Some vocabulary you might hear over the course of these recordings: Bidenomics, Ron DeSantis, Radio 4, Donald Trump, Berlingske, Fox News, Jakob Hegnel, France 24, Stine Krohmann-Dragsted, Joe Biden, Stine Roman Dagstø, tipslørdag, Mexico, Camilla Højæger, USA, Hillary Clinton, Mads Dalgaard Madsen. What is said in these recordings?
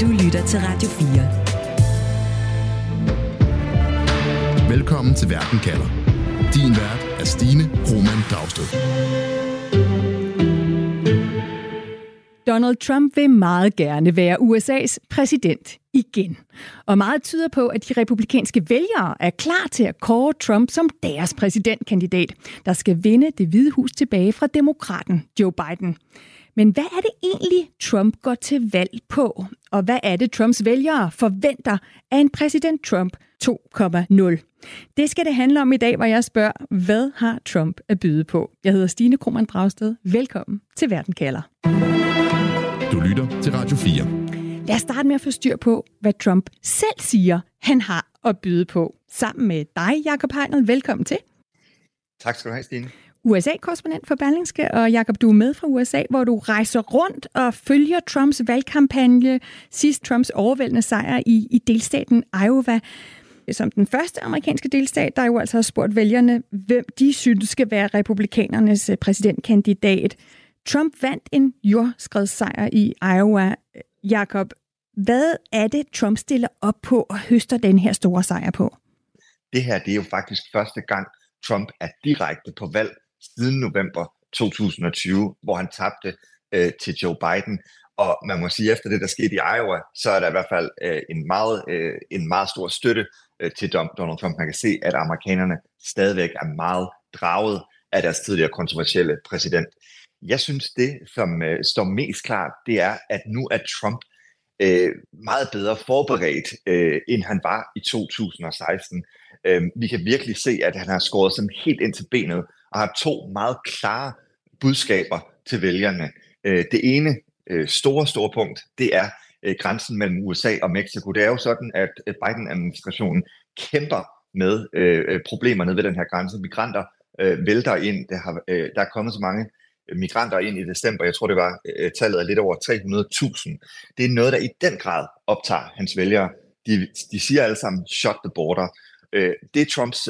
Du lytter til Radio 4. Velkommen til Verden kalder. Din vært er Stine Roman Dagstø. Donald Trump vil meget gerne være USA's præsident igen. Og meget tyder på, at de republikanske vælgere er klar til at kåre Trump som deres præsidentkandidat, der skal vinde Det Hvide Hus tilbage fra demokraten Joe Biden. Men hvad er det egentlig, Trump går til valg på? Og hvad er det, Trumps vælgere forventer af en præsident Trump 2.0? Det skal det handle om i dag, hvor jeg spørger, hvad har Trump at byde på? Jeg hedder Stine Krohmann-Dragsted. Velkommen til Verden kalder. Du lytter til Radio 4. Lad os starte med at få styr på, hvad Trump selv siger, han har at byde på. Sammen med dig, Jakob Hegnel. Velkommen til. Tak skal du have, Stine. USA-korrespondent for Berlingske, og Jakob, du er med fra USA, hvor du rejser rundt og følger Trumps valgkampagne, sidst Trumps overvældende sejr i delstaten Iowa, som den første amerikanske delstat, der jo altså har spurgt vælgerne, hvem de synes skal være republikanernes præsidentkandidat. Trump vandt en jordskredssejr i Iowa. Jakob, hvad er det, Trump stiller op på og høster den her store sejr på? Det her, det er jo faktisk første gang, Trump er direkte på valg siden november 2020, hvor han tabte til Joe Biden. Og man må sige, at efter det, der skete i Iowa, så er der i hvert fald en meget stor støtte til Donald Trump. Man kan se, at amerikanerne stadigvæk er meget draget af deres tidligere kontroversielle præsident. Jeg synes, det, som står mest klart, det er, at nu er Trump meget bedre forberedt, end han var i 2016. Vi kan virkelig se, at han har skåret sådan helt ind til benet og har to meget klare budskaber til vælgerne. Det ene store punkt, det er grænsen mellem USA og Mexico. Det er jo sådan, at Biden-administrationen kæmper med problemerne ved den her grænse. Migranter vælter ind. Der er kommet så mange migranter ind i december. Jeg tror, det var tallet af lidt over 300.000. Det er noget, der i den grad optager hans vælgere. De siger alle sammen, shut the border. Det er Trumps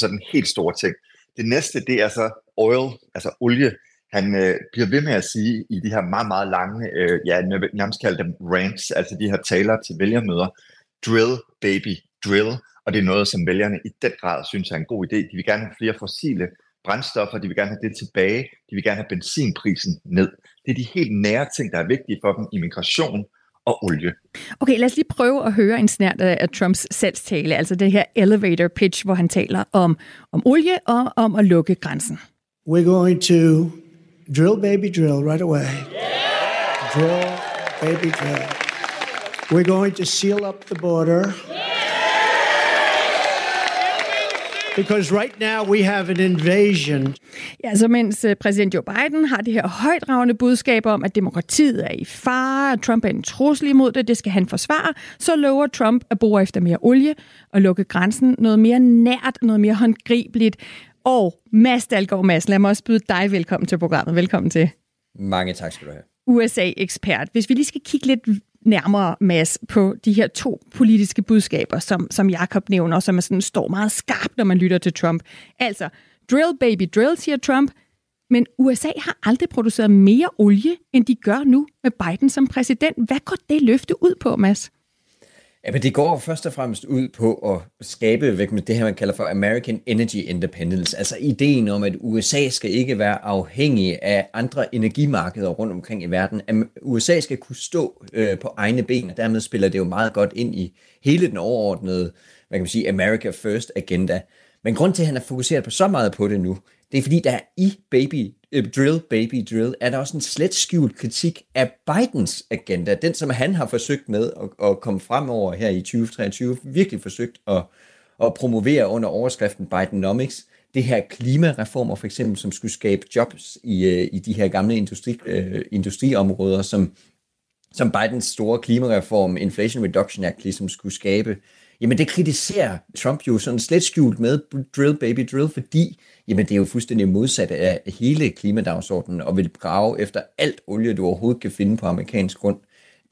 sådan helt store ting. Det næste, det er så oil, altså olie. Han bliver ved med at sige i de her meget, meget lange, jeg nærmest kalder dem rants, altså de her taler til vælgermøder, drill, baby, drill. Og det er noget, som vælgerne i den grad synes er en god idé. De vil gerne have flere fossile brændstoffer, de vil gerne have det tilbage, de vil gerne have benzinprisen ned. Det er de helt nære ting, der er vigtige for dem, immigration og olie. Okay, lad os lige prøve at høre en snert af Trumps salgstale, altså det her elevator pitch, hvor han taler om olie og om at lukke grænsen. We're going to drill, baby, drill right away. Drill, baby, drill. We're going to seal up the border. Because right now we have an invasion. Ja, så mens præsident Joe Biden har det her højtragende budskab om, at demokratiet er i fare, at Trump er en trussel imod det, det skal han forsvare, så lover Trump at bore efter mere olie og lukke grænsen noget mere nært, noget mere håndgribeligt. Og Mads Dalgaard Madsen, lad mig også byde dig velkommen til programmet. Velkommen til. Mange tak skal du have. USA-ekspert. Hvis vi lige skal kigge lidt nærmere, Mads, på de her to politiske budskaber, som Jakob nævner, som sådan står meget skarpt, når man lytter til Trump. Altså, drill baby drill, siger Trump, men USA har aldrig produceret mere olie, end de gør nu med Biden som præsident. Hvad går det løfte ud på, Mads? Jamen, det går først og fremmest ud på at skabe det her, man kalder for American Energy Independence. Altså ideen om, at USA skal ikke være afhængig af andre energimarkeder rundt omkring i verden. At USA skal kunne stå på egne ben, og dermed spiller det jo meget godt ind i hele den overordnede, America First agenda. Men grunden til, at han er fokuseret på så meget på det nu, det er fordi, der i drill, baby drill, er der også en slet skjult kritik af Bidens agenda. Den, som han har forsøgt med at komme fremover her i 2023, virkelig forsøgt at promovere under overskriften Bidenomics. Det her klimareformer for eksempel, som skulle skabe jobs i de her gamle industriområder, som Bidens store klimareform, Inflation Reduction Act, ligesom skulle skabe. Jamen det kritiserer Trump jo sådan slet skjult med drill, baby drill, fordi jamen det er jo fuldstændig modsat af hele klimadagsordenen og vil grave efter alt olie, du overhovedet kan finde på amerikansk grund.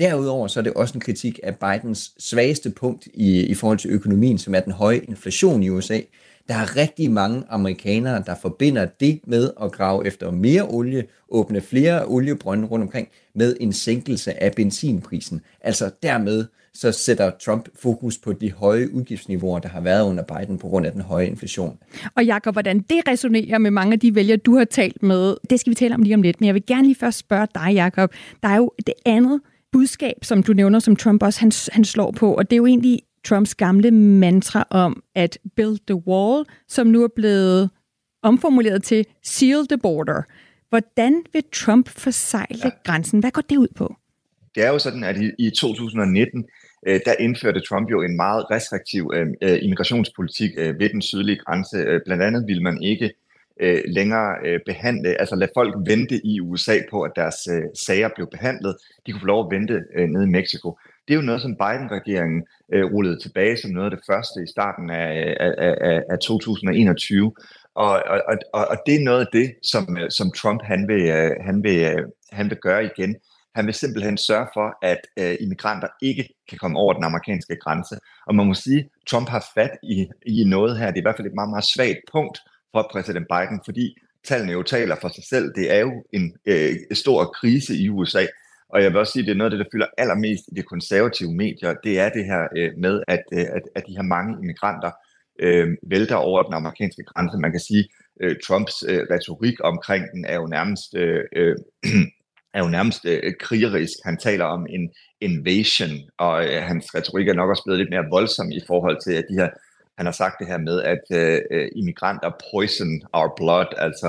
Derudover så er det også en kritik af Bidens svageste punkt i forhold til økonomien, som er den høje inflation i USA. Der er rigtig mange amerikanere, der forbinder det med at grave efter mere olie, åbne flere oliebrønde rundt omkring, med en sænkelse af benzinprisen. Altså dermed så sætter Trump fokus på de høje udgiftsniveauer, der har været under Biden på grund af den høje inflation. Og Jakob, hvordan det resonerer med mange af de vælgere, du har talt med, det skal vi tale om lige om lidt. Men jeg vil gerne lige først spørge dig, Jakob. Der er jo det andet budskab, som du nævner, som Trump også han slår på, og det er jo egentlig Trumps gamle mantra om at build the wall, som nu er blevet omformuleret til seal the border. Hvordan vil Trump forsegle grænsen? Hvad går det ud på? Det er jo sådan, at i 2019, der indførte Trump jo en meget restriktiv immigrationspolitik ved den sydlige grænse. Blandt andet ville man ikke længere behandle, altså lade folk vente i USA på, at deres sager blev behandlet. De kunne få lov at vente nede i Mexico. Det er jo noget, som Biden-regeringen rullede tilbage som noget af det første i starten af 2021. Og det er noget af det, som Trump han vil gøre igen. Han vil simpelthen sørge for, at immigranter ikke kan komme over den amerikanske grænse. Og man må sige, at Trump har fat i noget her. Det er i hvert fald et meget, meget svagt punkt for præsident Biden, fordi tallene jo taler for sig selv. Det er jo en stor krise i USA. Og jeg vil også sige, at det er noget af det, der fylder allermest i de konservative medier. Det er det her med, at de her mange immigranter vælter over den amerikanske grænse. Man kan sige, at Trumps retorik omkring den er jo nærmest krigerisk. Han taler om en invasion, og hans retorik er nok også blevet lidt mere voldsom i forhold til, at de her, han har sagt det her med, at immigranter poison our blood. Altså,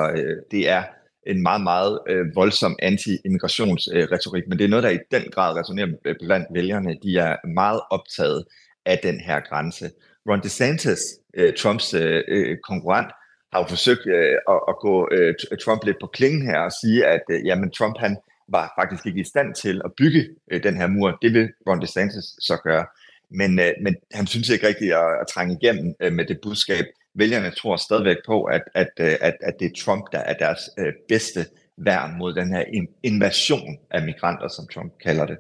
det er en meget, meget voldsom anti-immigrationsretorik, men det er noget, der i den grad resonerer blandt vælgerne. De er meget optaget af den her grænse. Ron DeSantis, Trumps konkurrent, har jo forsøgt at gå Trump lidt på klingen her og sige, at jamen, Trump han var faktisk ikke i stand til at bygge den her mur. Det vil Ron DeSantis så gøre. Men han synes ikke rigtigt at trænge igennem med det budskab. Vælgerne tror stadigvæk på, at det er Trump, der er deres bedste værn mod den her invasion af migranter, som Trump kalder det.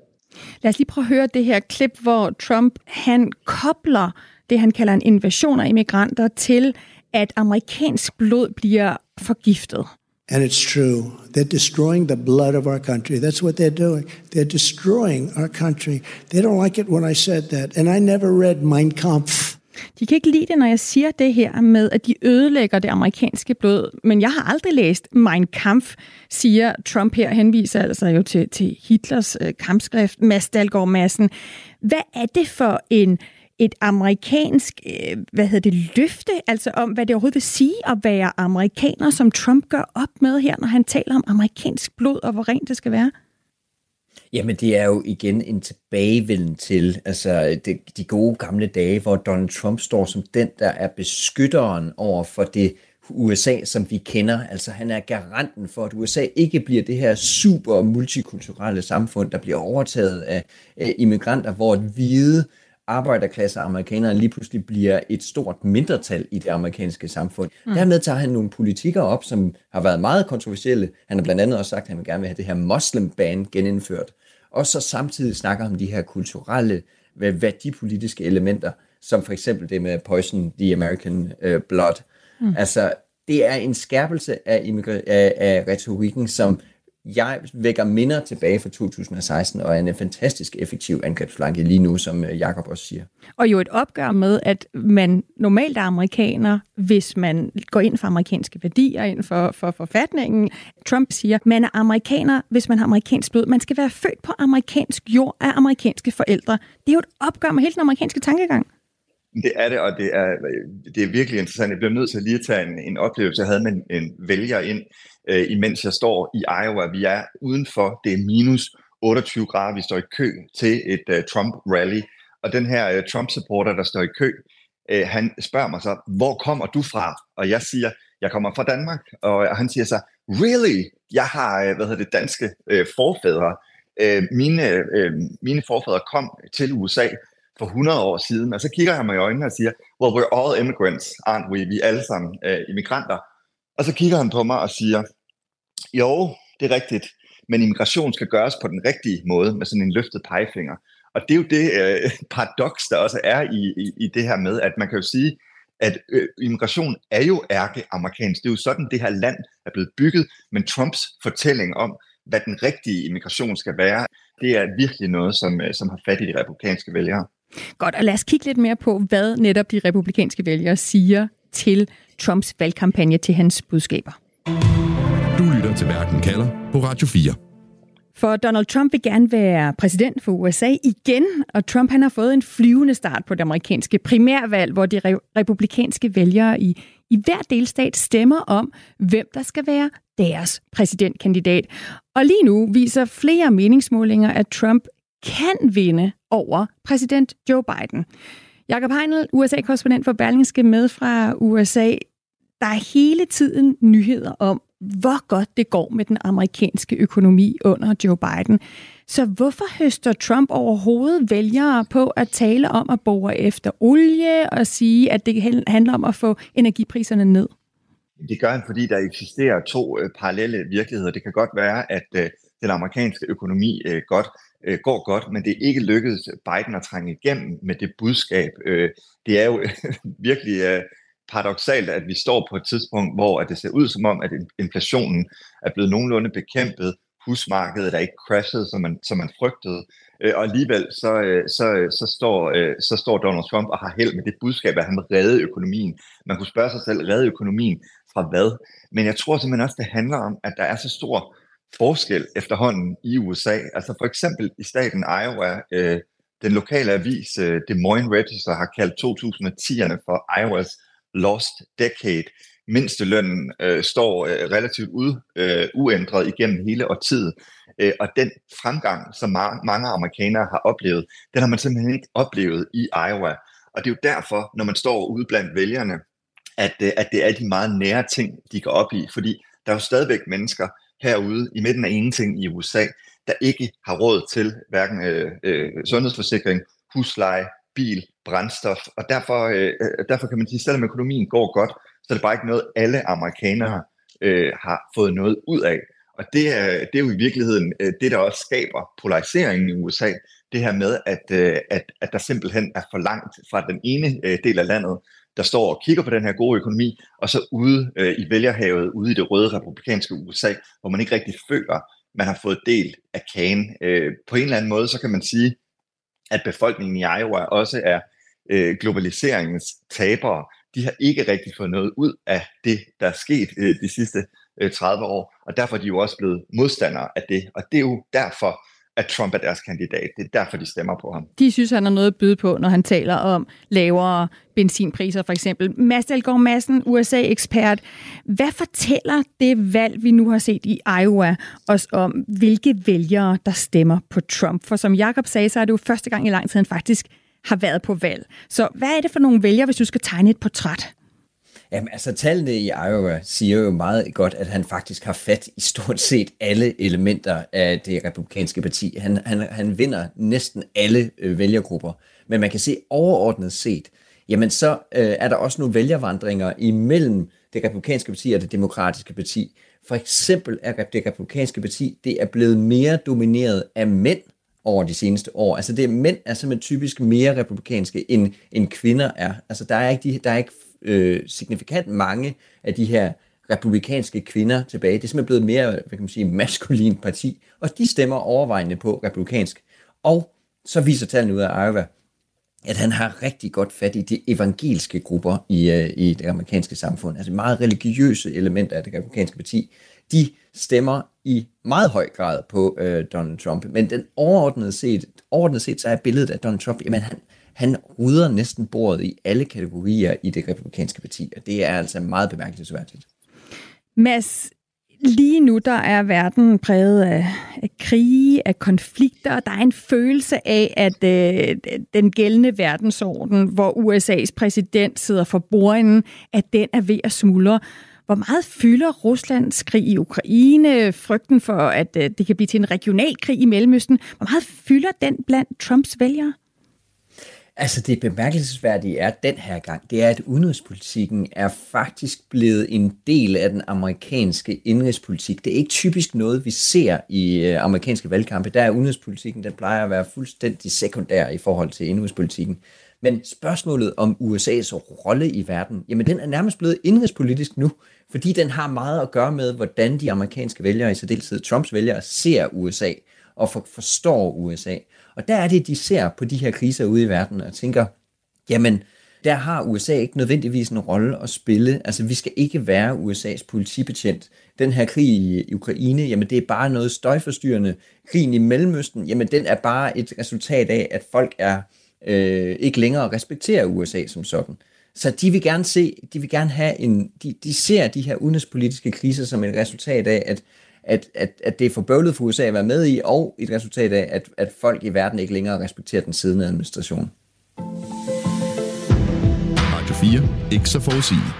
Lad os lige prøve at høre det her klip, hvor Trump han kobler det, han kalder en invasion af immigranter, til at amerikansk blod bliver forgiftet. And it's true. They're destroying the blood of our country. That's what they're doing. They're destroying our country. They don't like it when I said that. And I never read Mein Kampf. De kan ikke lide det, når jeg siger det her med, at de ødelægger det amerikanske blod. Men jeg har aldrig læst Mein Kampf, siger Trump her, henviser altså jo til Hitlers kampskrift, Mads Dalgaard Madsen. Hvad er det for et amerikansk løfte, altså om, hvad det overhovedet vil sige at være amerikaner, som Trump gør op med her, når han taler om amerikansk blod og hvor rent det skal være? Jamen, det er jo igen en tilbagevenden til altså de gode gamle dage, hvor Donald Trump står som den, der er beskytteren over for det USA, som vi kender. Altså, han er garanten for, at USA ikke bliver det her super multikulturelle samfund, der bliver overtaget af immigranter, hvor et hvide arbejderklasse af amerikanere lige pludselig bliver et stort mindretal i det amerikanske samfund. Dermed tager han nogle politikere op, som har været meget kontroversielle. Han har blandt andet også sagt, at han vil gerne vil have det her muslim-ban genindført. Og så samtidig snakker han om de her kulturelle, værdipolitiske elementer, som for eksempel det med poison the American blood. Altså, det er en skærpelse af retorikken, som jeg vækker minder tilbage fra 2016, og er en fantastisk effektiv angrebsflanke lige nu, som Jakob også siger. Og jo et opgør med, at man normalt er amerikaner, hvis man går ind for amerikanske værdier, ind for forfatningen. Trump siger, man er amerikaner, hvis man har amerikansk blod. Man skal være født på amerikansk jord af amerikanske forældre. Det er jo et opgør med hele den amerikanske tankegang. Det er det, og det er virkelig interessant. Jeg bliver nødt til lige at tage en oplevelse. Jeg havde med en vælger ind, imens jeg står i Iowa. Vi er udenfor. Det er minus 28 grader. Vi står i kø til et Trump-rally. Og den her Trump-supporter, der står i kø, han spørger mig så, hvor kommer du fra? Og jeg siger, jeg kommer fra Danmark. Og han siger så, really? Jeg har danske forfædre. Mine forfædre kom til USA for 100 år siden, og så kigger han mig i øjnene og siger, well, we're all immigrants, aren't we? Vi er alle sammen immigranter. Og så kigger han på mig og siger, jo, det er rigtigt, men immigration skal gøres på den rigtige måde med sådan en løftet pegefinger. Og det er jo det paradoks, der også er i det her med, at man kan jo sige, at immigration er jo ærkeamerikansk. Det er jo sådan, det her land er blevet bygget, men Trumps fortælling om, hvad den rigtige immigration skal være, det er virkelig noget, som har fat i de republikanske vælgere. Godt, og lad os kigge lidt mere på, hvad netop de republikanske vælgere siger til Trumps valgkampagne, til hans budskaber. Du lytter til Verden kalder på Radio 4. For Donald Trump vil gerne være præsident for USA igen, og Trump han har fået en flyvende start på det amerikanske primærvalg, hvor de republikanske vælgere i hver delstat stemmer om, hvem der skal være deres præsidentkandidat. Og lige nu viser flere meningsmålinger, at Trump kan vinde over præsident Joe Biden. Jakob Hegnel, USA-korrespondent for Berlingske, med fra USA. Der er hele tiden nyheder om, hvor godt det går med den amerikanske økonomi under Joe Biden. Så hvorfor høster Trump overhovedet vælgere på at tale om at bore efter olie og sige, at det handler om at få energipriserne ned? Det gør han, fordi der eksisterer to parallelle virkeligheder. Det kan godt være, at den amerikanske økonomi går godt, men det er ikke lykkedes Biden at trænge igennem med det budskab. Det er jo virkelig paradoksalt, at vi står på et tidspunkt, hvor det ser ud som om, at inflationen er blevet nogenlunde bekæmpet, husmarkedet er ikke crashet, som man frygtede, og alligevel så står Donald Trump og har held med det budskab, at han vil redde økonomien. Man kunne spørge sig selv, redde økonomien fra hvad? Men jeg tror simpelthen også, det handler om, at der er så stor forskel efterhånden i USA. Altså for eksempel i staten Iowa, den lokale avis Des Moines Register har kaldt 2010'erne for Iowas lost decade. Mindstelønnen står relativt uændret igennem hele årtiet. Og den fremgang, som mange amerikanere har oplevet, den har man simpelthen ikke oplevet i Iowa. Og det er jo derfor, når man står ude blandt vælgerne, at det er de meget nære ting, de går op i. Fordi der er jo stadigvæk mennesker herude i midten af ingenting i USA, der ikke har råd til hverken sundhedsforsikring, husleje, bil, brændstof, og derfor kan man sige, selvom økonomien går godt, så er det bare ikke noget, alle amerikanere har fået noget ud af. Og det er jo i virkeligheden det, der også skaber polariseringen i USA, det her med, at der simpelthen er for langt fra den ene del af landet, der står og kigger på den her gode økonomi, og så ude i vælgerhavet, ude i det røde republikanske USA, hvor man ikke rigtig føler, man har fået del af kagen. På en eller anden måde, så kan man sige, at befolkningen i Iowa også er globaliseringens tabere. De har ikke rigtig fået noget ud af det, der er sket de sidste 30 år, og derfor er de jo også blevet modstandere af det, og det er jo derfor, at Trump er deres kandidat. Det er derfor, de stemmer på ham. De synes, han har noget at byde på, når han taler om lavere benzinpriser, for eksempel. Mads Dalgaard Madsen, USA-ekspert. Hvad fortæller det valg, vi nu har set i Iowa, os om, hvilke vælgere, der stemmer på Trump? For som Jakob sagde, så er det jo første gang i lang tid, han faktisk har været på valg. Så hvad er det for nogle vælgere, hvis du skal tegne et portræt? Jamen, altså tallene i Iowa siger jo meget godt, at han faktisk har fat i stort set alle elementer af det republikanske parti. Han vinder næsten alle vælgergrupper. Men man kan se overordnet set, jamen så er der også nogle vælgervandringer imellem det republikanske parti og det demokratiske parti. For eksempel er det republikanske parti, det er blevet mere domineret af mænd over de seneste år. Altså det mænd er simpelthen typisk mere republikanske end kvinder er. Altså der er ikke signifikant mange af de her republikanske kvinder tilbage. Det er simpelthen blevet mere, hvad kan man sige, maskulin parti, og de stemmer overvejende på republikansk. Og så viser tallene ud af Iowa, at han har rigtig godt fat i de evangeliske grupper i det amerikanske samfund. Altså meget religiøse elementer af det republikanske parti. De stemmer i meget høj grad på Donald Trump. Men den overordnet set så er billedet af Donald Trump, jamen han rydder næsten bordet i alle kategorier i det republikanske parti, og det er altså meget bemærkelsesværdigt. Mads, lige nu der er verden præget af krige, af konflikter, og der er en følelse af, at den gældende verdensorden, hvor USA's præsident sidder for bordenden, at den er ved at smuldre. Hvor meget fylder Ruslands krig i Ukraine, frygten for, at det kan blive til en regional krig i Mellemøsten, hvor meget fylder den blandt Trumps vælgere? Altså det bemærkelsesværdige er den her gang, det er, at udenrigspolitikken er faktisk blevet en del af den amerikanske indrigspolitik. Det er ikke typisk noget, vi ser i amerikanske valgkampe. Der er udenrigspolitikken, den plejer at være fuldstændig sekundær i forhold til indrigspolitikken. Men spørgsmålet om USA's rolle i verden, jamen den er nærmest blevet indrigspolitisk nu, fordi den har meget at gøre med, hvordan de amerikanske vælgere, i særdeleshed Trumps vælgere, ser USA og forstår USA. Og der er det, de ser på de her kriser ude i verden og tænker, jamen, der har USA ikke nødvendigvis en rolle at spille. Altså, vi skal ikke være USA's politibetjent. Den her krig i Ukraine, jamen, det er bare noget støjforstyrrende. Krigen i Mellemøsten, jamen, den er bare et resultat af, at folk er ikke længere respekterer USA som sådan. Så de vil gerne have en... De ser de her udenrigspolitiske kriser som et resultat af, at det er for bøvlet for USA at være med i, og et resultat af, at folk i verden ikke længere respekterer den siddende administration. Radio 4. Ikke så forudsigeligt.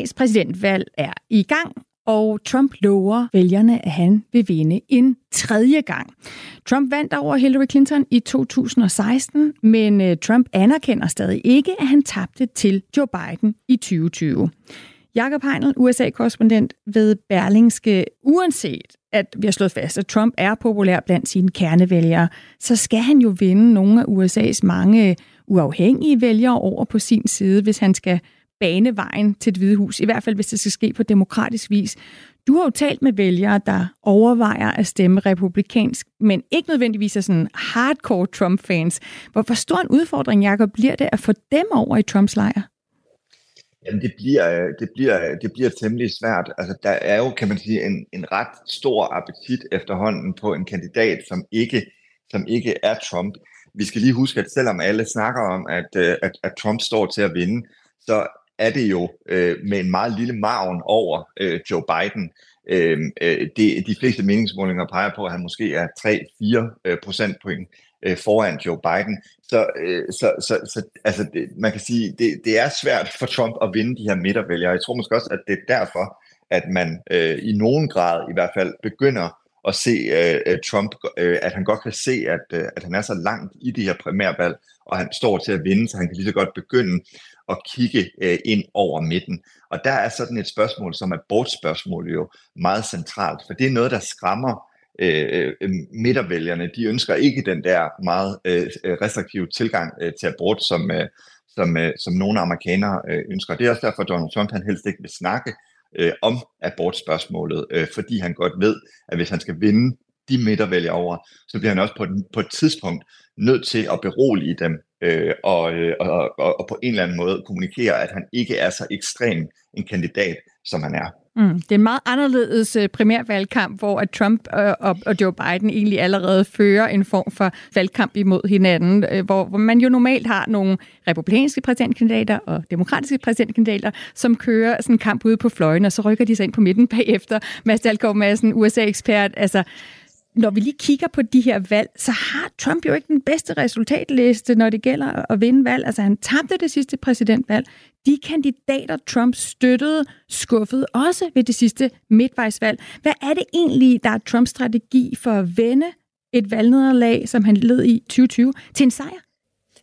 USA's præsidentvalg er i gang, og Trump lover vælgerne, at han vil vinde en tredje gang. Trump vandt over Hillary Clinton i 2016, men Trump anerkender stadig ikke, at han tabte til Joe Biden i 2020. Jakob Hegnel, USA-korrespondent ved Berlingske. Uanset at vi har slået fast, at Trump er populær blandt sine kernevælgere, så skal han jo vinde nogle af USA's mange uafhængige vælgere over på sin side, hvis han skal bane vejen til Det Hvide Hus. I hvert fald, hvis det skal ske på demokratisk vis. Du har jo talt med vælgere, der overvejer at stemme republikansk, men ikke nødvendigvis er sådan hardcore Trump-fans. Hvor stor en udfordring, Jakob, bliver det at få dem over i Trumps lejr? Jamen det bliver temmelig svært. Altså der er jo, kan man sige, en ret stor appetit efterhånden på en kandidat, som ikke er Trump. Vi skal lige huske, at selvom alle snakker om, at Trump står til at vinde, så er det jo med en meget lille margen over Joe Biden. De fleste meningsmålinger peger på, at han måske er 3-4 procentpoint foran Joe Biden. Så man kan sige, det er svært for Trump at vinde de her midtervælgere. Jeg tror måske også, at det er derfor, at man i nogen grad i hvert fald begynder at se Trump, at han godt kan se, at han er så langt i de her primærvalg, og han står til at vinde, så han kan lige så godt begynde at kigge ind over midten. Og der er sådan et spørgsmål, som abortspørgsmålet jo meget centralt, for det er noget, der skræmmer midtervælgerne. De ønsker ikke den der meget restriktive tilgang til abort, som nogle amerikanere ønsker. Det er også derfor, Donald Trump han helst ikke vil snakke om abortspørgsmålet, fordi han godt ved, at hvis han skal vinde de midtervælgere over, så bliver han også på et tidspunkt nødt til at berolige dem og på en eller anden måde kommunikere, at han ikke er så ekstrem en kandidat, som han er. Det er en meget anderledes primærvalgkamp, hvor at Trump og Joe Biden egentlig allerede fører en form for valgkamp imod hinanden, hvor man jo normalt har nogle republikanske præsidentkandidater og demokratiske præsidentkandidater, som kører sådan en kamp ude på fløjen, og så rykker de sig ind på midten bagefter. Mads Dalgaard Madsen, USA-ekspert, altså når vi lige kigger på de her valg, så har Trump jo ikke den bedste resultatliste, når det gælder at vinde valg. Altså han tabte det sidste præsidentvalg. De kandidater, Trump støttede, skuffede også ved det sidste midtvejsvalg. Hvad er det egentlig, der er Trumps strategi for at vende et valgnederlag, som han led i 2020, til en sejr?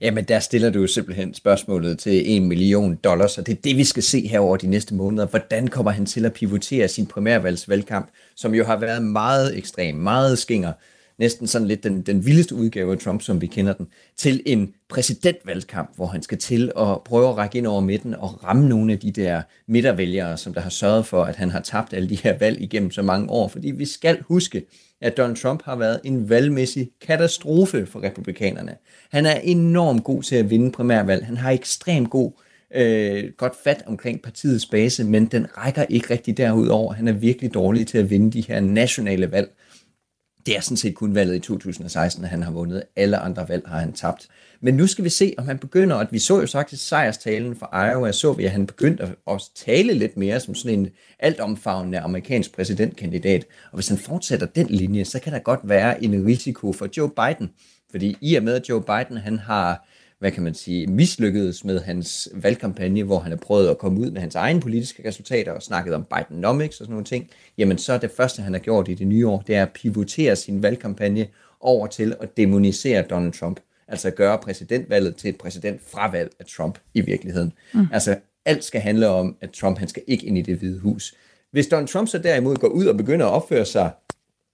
Jamen, der stiller du jo simpelthen spørgsmålet til $1 million, og det er det, vi skal se her over de næste måneder. Hvordan kommer han til at pivotere sin primærvalgsvalgkamp, som jo har været meget ekstrem, meget skinger, næsten sådan lidt den vildeste udgave af Trump, som vi kender den, til en præsidentvalgkamp, hvor han skal til at prøve at række ind over midten og ramme nogle af de der midtervælgere, som der har sørget for, at han har tabt alle de her valg igennem så mange år. Fordi vi skal huske, at Donald Trump har været en valgmæssig katastrofe for republikanerne. Han er enormt god til at vinde primærvalg. Han har ekstremt godt fat omkring partiets base, men den rækker ikke rigtig derudover. Han er virkelig dårlig til at vinde de her nationale valg. Det er sådan set kun valget i 2016, at han har vundet. Alle andre valg har han tabt. Men nu skal vi se, om han begynder, at vi så jo faktisk sejrstalen fra Iowa, så vi, at han begyndte at også tale lidt mere som sådan en altomfavnende amerikansk præsidentkandidat. Og hvis han fortsætter den linje, så kan der godt være en risiko for Joe Biden. Fordi i og med, at Joe Biden han har, hvad kan man sige, mislykkedes med hans valgkampagne, hvor han har prøvet at komme ud med hans egne politiske resultater og snakket om Bidenomics og sådan nogle ting, jamen så er det første, han har gjort i det nye år, det er at pivotere sin valgkampagne over til at dæmonisere Donald Trump. altså gøre præsidentvalget til et præsidentfravalg af Trump i virkeligheden. Mm. Altså alt skal handle om, at Trump han skal ikke ind i Det Hvide Hus. Hvis Donald Trump så derimod går ud og begynder at opføre sig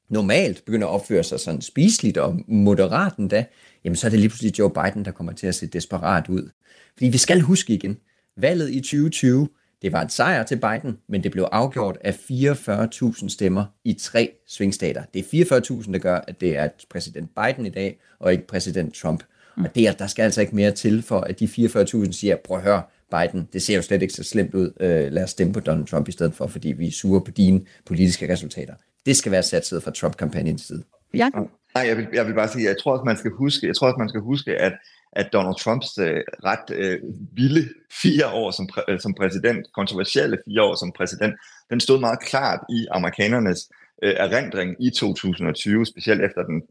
normalt, begynder at opføre sig sådan spiseligt og moderat endda, jamen så er det lige pludselig Joe Biden, der kommer til at se desperat ud. Fordi vi skal huske igen, valget i 2020, det var en sejr til Biden, men det blev afgjort af 44.000 stemmer i 3 swingstater. Det er 44.000, der gør, at det er præsident Biden i dag, og ikke præsident Trump. Og der skal altså ikke mere til for, at de 44.000 siger, prøv at høre, Biden, det ser jo slet ikke så slemt ud, lad os stemme på Donald Trump i stedet for, fordi vi er sure på dine politiske resultater. Det skal være satset fra Trump-kampagnens side. Ja. Nej, jeg vil bare sige, jeg tror også, man skal huske, at Donald Trumps ret vilde 4 år som præsident, kontroversielle 4 år som præsident, den stod meget klart i amerikanernes erindring i 2020, specielt efter den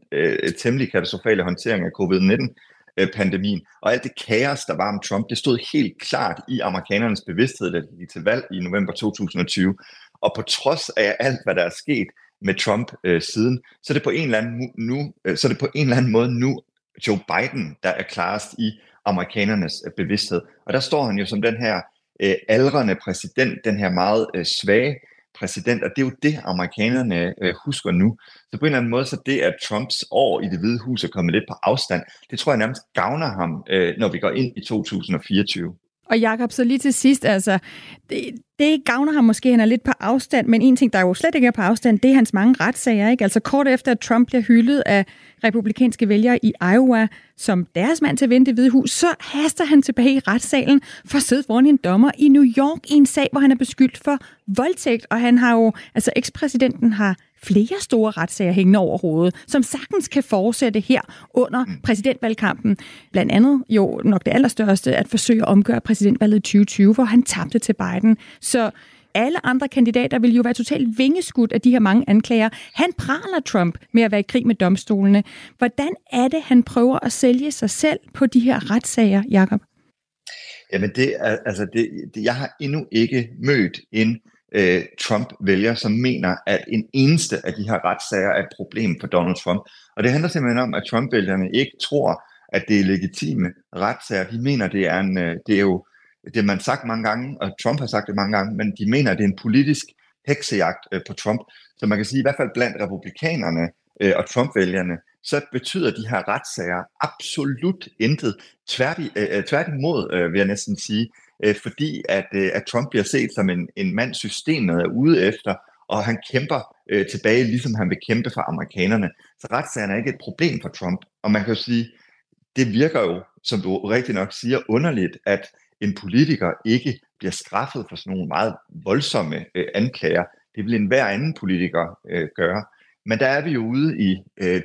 temmelig katastrofale håndtering af covid-19-pandemien. Og alt det kaos, der var om Trump, det stod helt klart i amerikanernes bevidsthed, da de gik til valg i november 2020. Og på trods af alt, hvad der er sket med Trump siden, så er det på en eller anden måde nu Joe Biden, der er klarest i amerikanernes bevidsthed. Og der står han jo som den her aldrende præsident, den her meget svage præsident, og det er jo det, amerikanerne husker nu. Så på en eller anden måde, så det, at Trumps år i Det Hvide Hus er kommet lidt på afstand, det tror jeg nærmest gavner ham, når vi går ind i 2024. Og Jakob, så lige til sidst, altså, det gavner ham måske, han er lidt på afstand, men en ting, der jo slet ikke er på afstand, det er hans mange retssager, ikke? Altså kort efter, at Trump bliver hyldet af republikanske vælgere i Iowa som deres mand til at vinde Det Hvide Hus, så haster han tilbage i retssalen for at sidde foran en dommer i New York i en sag, hvor han er beskyldt for voldtægt, og han har jo, altså ekspræsidenten har flere store retssager hængende over hovedet, som sagtens kan fortsætte her under præsidentvalgkampen. Blandt andet jo nok det allerstørste, at forsøge at omgøre præsidentvalget i 2020, hvor han tabte til Biden. Så alle andre kandidater vil jo være totalt vingeskudt af de her mange anklager. Han praler Trump med at være i krig med domstolene. Hvordan er det, han prøver at sælge sig selv på de her retssager, Jakob? Jamen jeg har endnu ikke mødt en Trump-vælger, som mener, at en eneste af de her retssager er et problem for Donald Trump. Og det handler simpelthen om, at Trump-vælgerne ikke tror, at det er legitime retssager. De mener, det er man sagt mange gange, og Trump har sagt det mange gange, men de mener, at det er en politisk heksejagt på Trump. Så man kan sige, i hvert fald blandt republikanerne og Trump-vælgerne, så betyder de her retssager absolut intet. Tværtimod vil jeg næsten sige, fordi at Trump bliver set som en mand, systemet er ude efter, og han kæmper tilbage, ligesom han vil kæmpe for amerikanerne. Så retssagen er ikke et problem for Trump. Og man kan jo sige, det virker jo, som du rigtig nok siger, underligt, at en politiker ikke bliver straffet for sådan nogle meget voldsomme anklager. Det vil enhver anden politiker gøre. Men der er vi jo ude i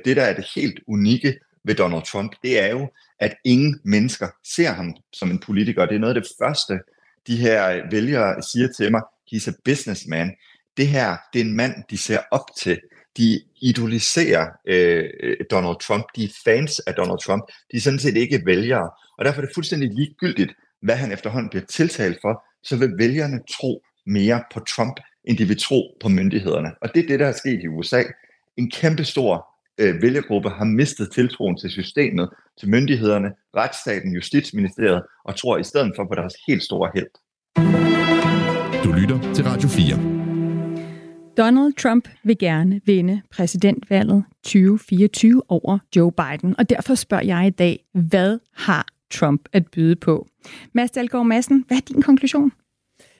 det, der er det helt unikke ved Donald Trump. Det er jo, at ingen mennesker ser ham som en politiker. Det er noget af det første, de her vælgere siger til mig. He's a businessman. Det her, det er en mand, de ser op til. De idoliserer Donald Trump. De er fans af Donald Trump. De er sådan set ikke vælgere. Og derfor er det fuldstændig ligegyldigt, hvad han efterhånden bliver tiltalt for, så vil vælgerne tro mere på Trump, end de vil tro på myndighederne. Og det er det, der er sket i USA. En kæmpe stor vælgergruppe har mistet tiltroen til systemet, til myndighederne, retsstaten, Justitsministeriet, og tror i stedet for på deres helt store held. Du lytter til Radio 4. Donald Trump vil gerne vinde præsidentvalget 2024 over Joe Biden, og derfor spørger jeg i dag, hvad har Trump at byde på? Mads Dalgaard Madsen, hvad er din konklusion?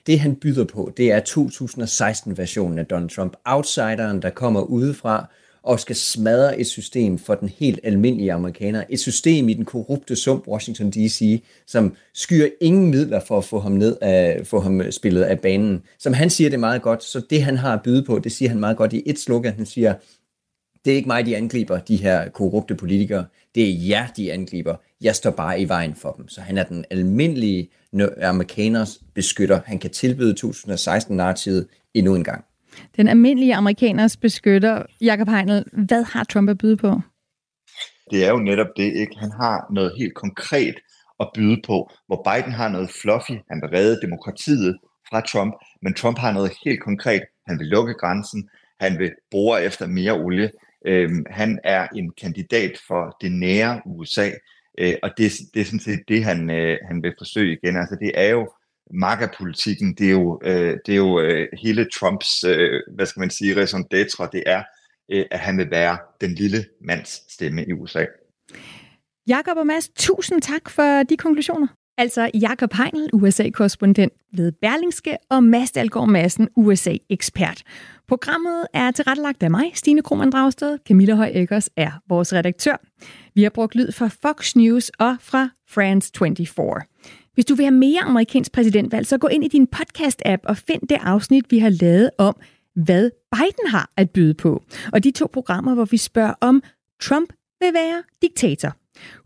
Det han byder på, det er 2016-versionen af Donald Trump. Outsideren, der kommer udefra og skal smadre et system for den helt almindelige amerikaner. Et system i den korrupte sump Washington D.C., som skyer ingen midler for at få ham spillet af banen. Som han siger det meget godt, så det han har at byde på, det siger han meget godt i et slogan. Han siger, det er ikke mig, de angriber, de her korrupte politikere. Det er jer, de angriber. Jeg står bare i vejen for dem. Så han er den almindelige amerikaners beskytter. Han kan tilbyde 2016-narrativet endnu en gang. Den almindelige amerikaners beskytter, Jakob Hegnel, hvad har Trump at byde på? Det er jo netop det, ikke? Han har noget helt konkret at byde på, hvor Biden har noget fluffy, han vil redde demokratiet fra Trump, men Trump har noget helt konkret, han vil lukke grænsen, han vil bore efter mere olie, han er en kandidat for det nære USA, Og det er sådan set det, han vil forsøge igen. Altså det er jo MAGA-politikken, det er jo hele Trumps, hvad skal man sige, raison d'être, det er, at han vil være den lille mands stemme i USA. Jakob og Mads, tusind tak for de konklusioner. Altså Jakob Hegnel, USA-korrespondent ved Berlingske, og Mads Dalgaard Madsen, USA-ekspert. Programmet er tilrettelagt af mig, Stine Krohmann-Dragsted. Camilla Højæger er vores redaktør. Vi har brugt lyd fra Fox News og fra France 24. Hvis du vil have mere amerikansk præsidentvalg, så gå ind i din podcast-app og find det afsnit, vi har lavet om, hvad Biden har at byde på. Og de to programmer, hvor vi spørger om Trump vil være diktator.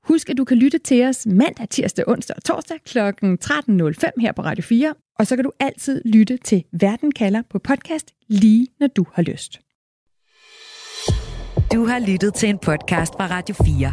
Husk, at du kan lytte til os mandag, tirsdag, onsdag og torsdag kl. 13.05 her på Radio 4. Og så kan du altid lytte til Verden kalder på podcast, lige når du har lyst. Du har lyttet til en podcast fra Radio 4.